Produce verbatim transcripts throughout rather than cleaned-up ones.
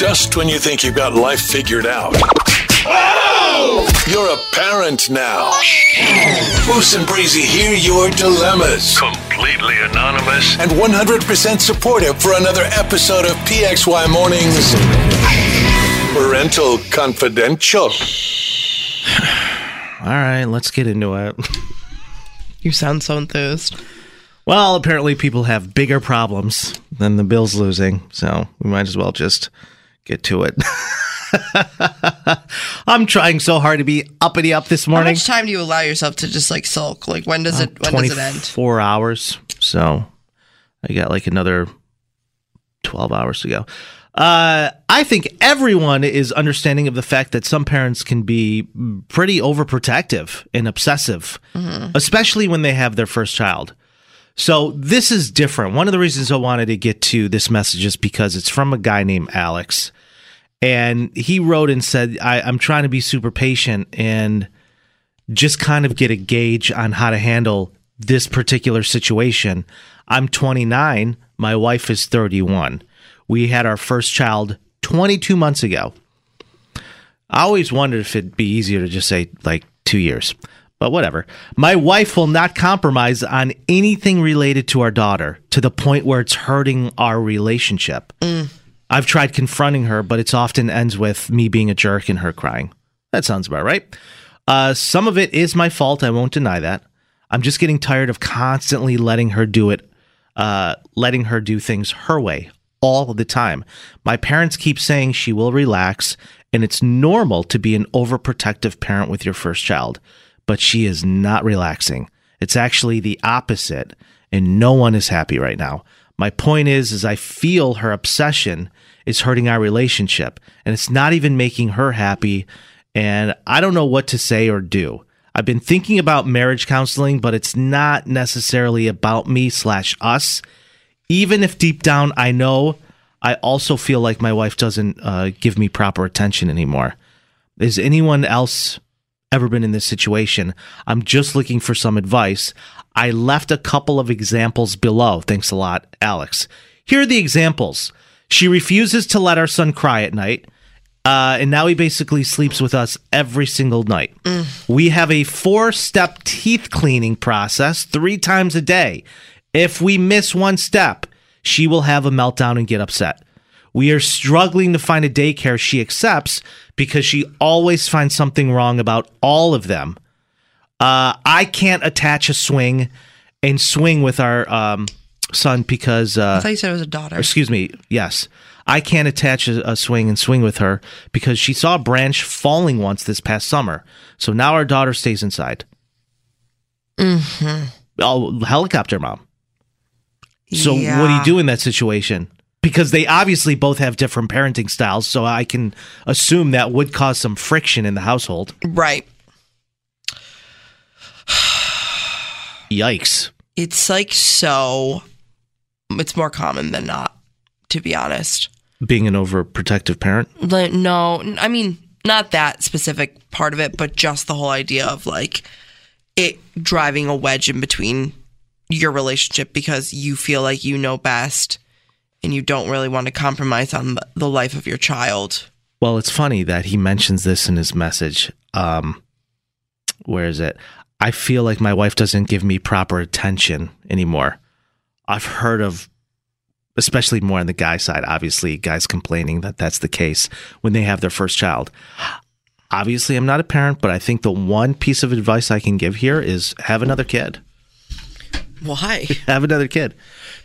Just when you think you've got life figured out, oh! You're a parent now. Moose and Breezy hear your dilemmas. Completely anonymous. And one hundred percent supportive for another episode of P X Y Mornings Parental Confidential. All right, let's get into it. You sound so enthused. Well, apparently people have bigger problems than the Bills losing, so we might as well just get to it. I'm trying so hard to be uppity up this morning. How much time do you allow yourself to just like sulk? Like when does it when does it end? Four hours. So I got like another twelve hours to go. Uh, I think everyone is understanding of the fact that some parents can be pretty overprotective and obsessive, mm-hmm. especially when they have their first child. So this is different. One of the reasons I wanted to get to this message is because it's from a guy named Alex. And he wrote and said, I, I'm trying to be super patient and just kind of get a gauge on how to handle this particular situation. I'm twenty-nine. My wife is thirty-one. We had our first child twenty-two months ago. I always wondered if it'd be easier to just say like two years, but whatever. My wife will not compromise on anything related to our daughter to the point where it's hurting our relationship. Mm. I've tried confronting her, but it often ends with me being a jerk and her crying. That sounds about right. Uh, some of it is my fault. I won't deny that. I'm just getting tired of constantly letting her do it, uh, letting her do things her way all the time. My parents keep saying she will relax, and it's normal to be an overprotective parent with your first child, but she is not relaxing. It's actually the opposite, and no one is happy right now. My point is, is I feel her obsession is hurting our relationship, and it's not even making her happy, and I don't know what to say or do. I've been thinking about marriage counseling, but it's not necessarily about me slash us, even if deep down I know I also feel like my wife doesn't uh, give me proper attention anymore. Is anyone else ever been in this situation? I'm just looking for some advice. I left a couple of examples below. Thanks a lot, Alex. Here are the examples. She refuses to let our son cry at night, uh, and now he basically sleeps with us every single night. Mm. We have a four-step teeth cleaning process three times a day. If we miss one step, she will have a meltdown and get upset. We are struggling to find a daycare she accepts because she always finds something wrong about all of them. Uh, I can't attach a swing and swing with our um, son because... Uh, I thought you said it was a daughter. Excuse me. Yes. I can't attach a, a swing and swing with her because she saw a branch falling once this past summer. So now our daughter stays inside. Mm-hmm. Oh, helicopter mom. So yeah. What do you do in that situation? Because they obviously both have different parenting styles. So I can assume that would cause some friction in the household. Right. Yikes. It's like so, it's more common than not, to be honest. Being an overprotective parent? Like, no, I mean, not that specific part of it, but just the whole idea of like it driving a wedge in between your relationship because you feel like you know best and you don't really want to compromise on the life of your child. Well, it's funny that he mentions this in his message. Um, where is it? I feel like my wife doesn't give me proper attention anymore. I've heard of, especially more on the guy side, obviously, guys complaining that that's the case when they have their first child. Obviously, I'm not a parent, but I think the one piece of advice I can give here is have another kid. Why? Have another kid.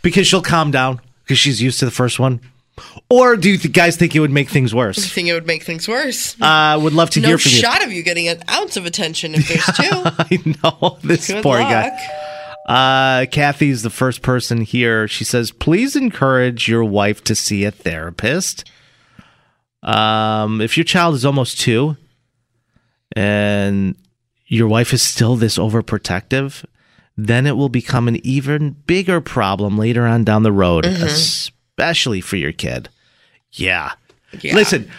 Because she'll calm down because she's used to the first one. Or do you th- guys think it would make things worse? I think it would make things worse. I uh, would love to no hear from you. No shot of you getting an ounce of attention if there's two. I know. This Good poor luck. guy. Uh, Kathy's the first person here. She says, please encourage your wife to see a therapist. Um, if your child is almost two and your wife is still this overprotective, then it will become an even bigger problem later on down the road. Mm-hmm. Especially for your kid. Yeah. yeah. Listen,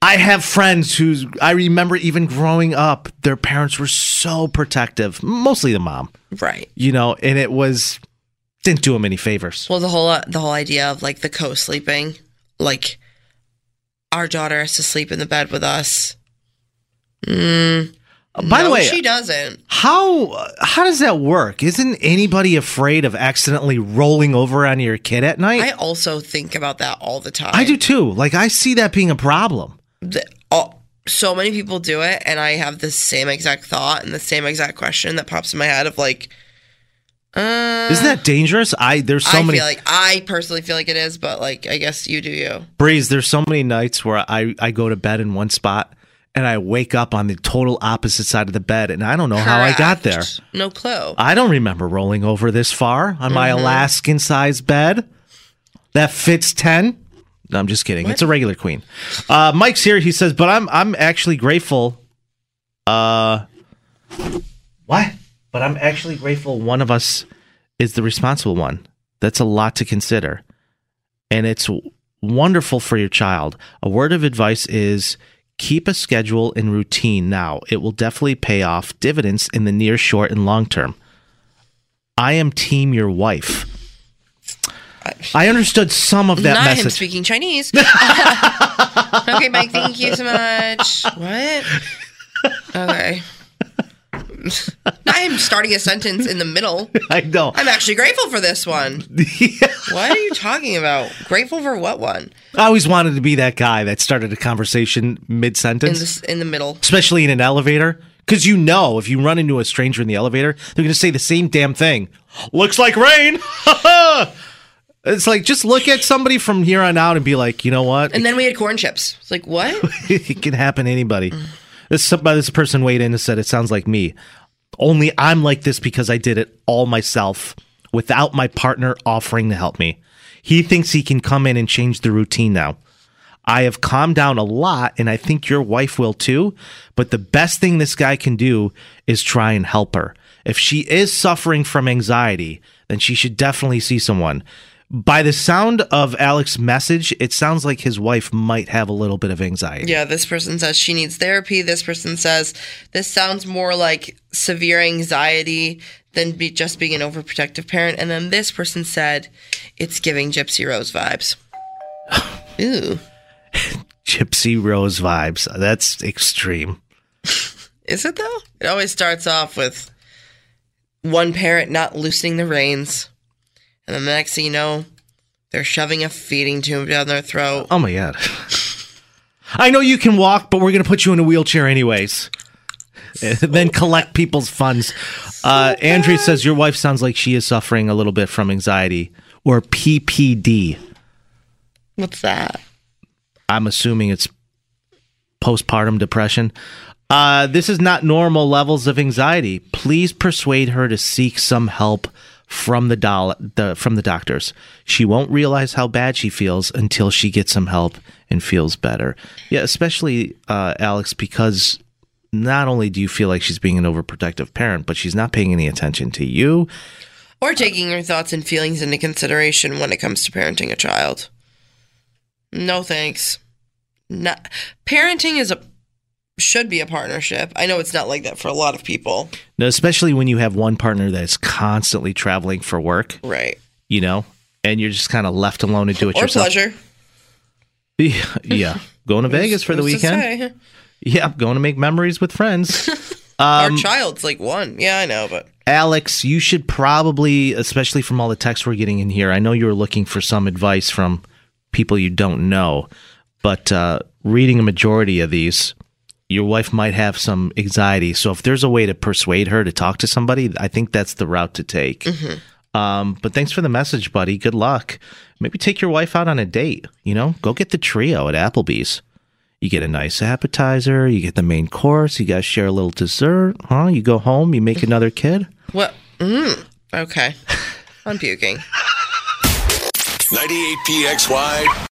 I have friends who I remember even growing up, their parents were so protective, mostly the mom. Right. You know, and it was, didn't do them any favors. Well, the whole, the whole idea of like the co-sleeping, like our daughter has to sleep in the bed with us. Mm. By no, the way, she doesn't. How how does that work? Isn't anybody afraid of accidentally rolling over on your kid at night? I also think about that all the time. I do too. Like, I see that being a problem. The, oh, so many people do it, and I have the same exact thought and the same exact question that pops in my head of like, uh, isn't that dangerous? I there's so I many. Feel like I personally feel like it is, but like I guess you do you. Breeze, there's so many nights where I I go to bed in one spot. And I wake up on the total opposite side of the bed, and I don't know Correct. how I got there. No clue. I don't remember rolling over this far on mm-hmm. my Alaskan-sized bed that fits ten. No, I'm just kidding. What? It's a regular queen. Uh, Mike's here. He says, "But I'm I'm actually grateful." Uh, what? But I'm actually grateful. One of us is the responsible one. That's a lot to consider, and it's wonderful for your child. A word of advice is: keep a schedule and routine now. It will definitely pay off dividends in the near, short, and long term. I am team your wife. I understood some of that Not message. Not him speaking Chinese. Okay, Mike, thank you so much. What? Okay. I'm starting a sentence in the middle. I know. I'm actually grateful for this one. Yeah. What are you talking about? Grateful for what one? I always wanted to be that guy that started a conversation mid-sentence. In the, in the middle. Especially in an elevator. Because you know, if you run into a stranger in the elevator, they're going to say the same damn thing. Looks like rain. It's like, just look at somebody from here on out and be like, you know what? And then we had corn chips. It's like, what? It can happen to anybody. This, this person weighed in and said, it sounds like me. Only I'm like this because I did it all myself without my partner offering to help me. He thinks he can come in and change the routine now. I have calmed down a lot, and I think your wife will too. But the best thing this guy can do is try and help her. If she is suffering from anxiety, then she should definitely see someone. By the sound of Alex's message, it sounds like his wife might have a little bit of anxiety. Yeah, this person says she needs therapy. This person says this sounds more like severe anxiety than be just being an overprotective parent. And then this person said it's giving Gypsy Rose vibes. Ooh. Gypsy Rose vibes. That's extreme. Is it, though? It always starts off with one parent not loosening the reins. And then the next thing you know, they're shoving a feeding tube down their throat. Oh, my God. I know you can walk, but we're going to put you in a wheelchair anyways. So then collect people's funds. So uh, Andrea says, your wife sounds like she is suffering a little bit from anxiety or P P D. What's that? I'm assuming it's postpartum depression. Uh, this is not normal levels of anxiety. Please persuade her to seek some help from the, doll, the from the doctors. She won't realize how bad she feels until she gets some help and feels better. Yeah, especially, uh, Alex, because not only do you feel like she's being an overprotective parent, but she's not paying any attention to you. Or taking your thoughts and feelings into consideration when it comes to parenting a child. No thanks. Not, parenting is a should be a partnership. I know it's not like that for a lot of people. No, especially when you have one partner that is constantly traveling for work. Right. You know, and you're just kind of left alone to do it or yourself. Or pleasure. Yeah. yeah. Going to Vegas for the weekend. Yeah. I'm going to make memories with friends. Um, Our child's like one. Yeah, I know. But Alex, you should probably, especially from all the texts we're getting in here, I know you were looking for some advice from people you don't know, but uh, reading a majority of these, your wife might have some anxiety. So if there's a way to persuade her to talk to somebody, I think that's the route to take. Mm-hmm. Um, but thanks for the message, buddy. Good luck. Maybe take your wife out on a date. You know, go get the trio at Applebee's. You get a nice appetizer. You get the main course. You guys share a little dessert. Huh? You go home. You make another kid. What? Mm. Okay. I'm puking. ninety-eight P X Y.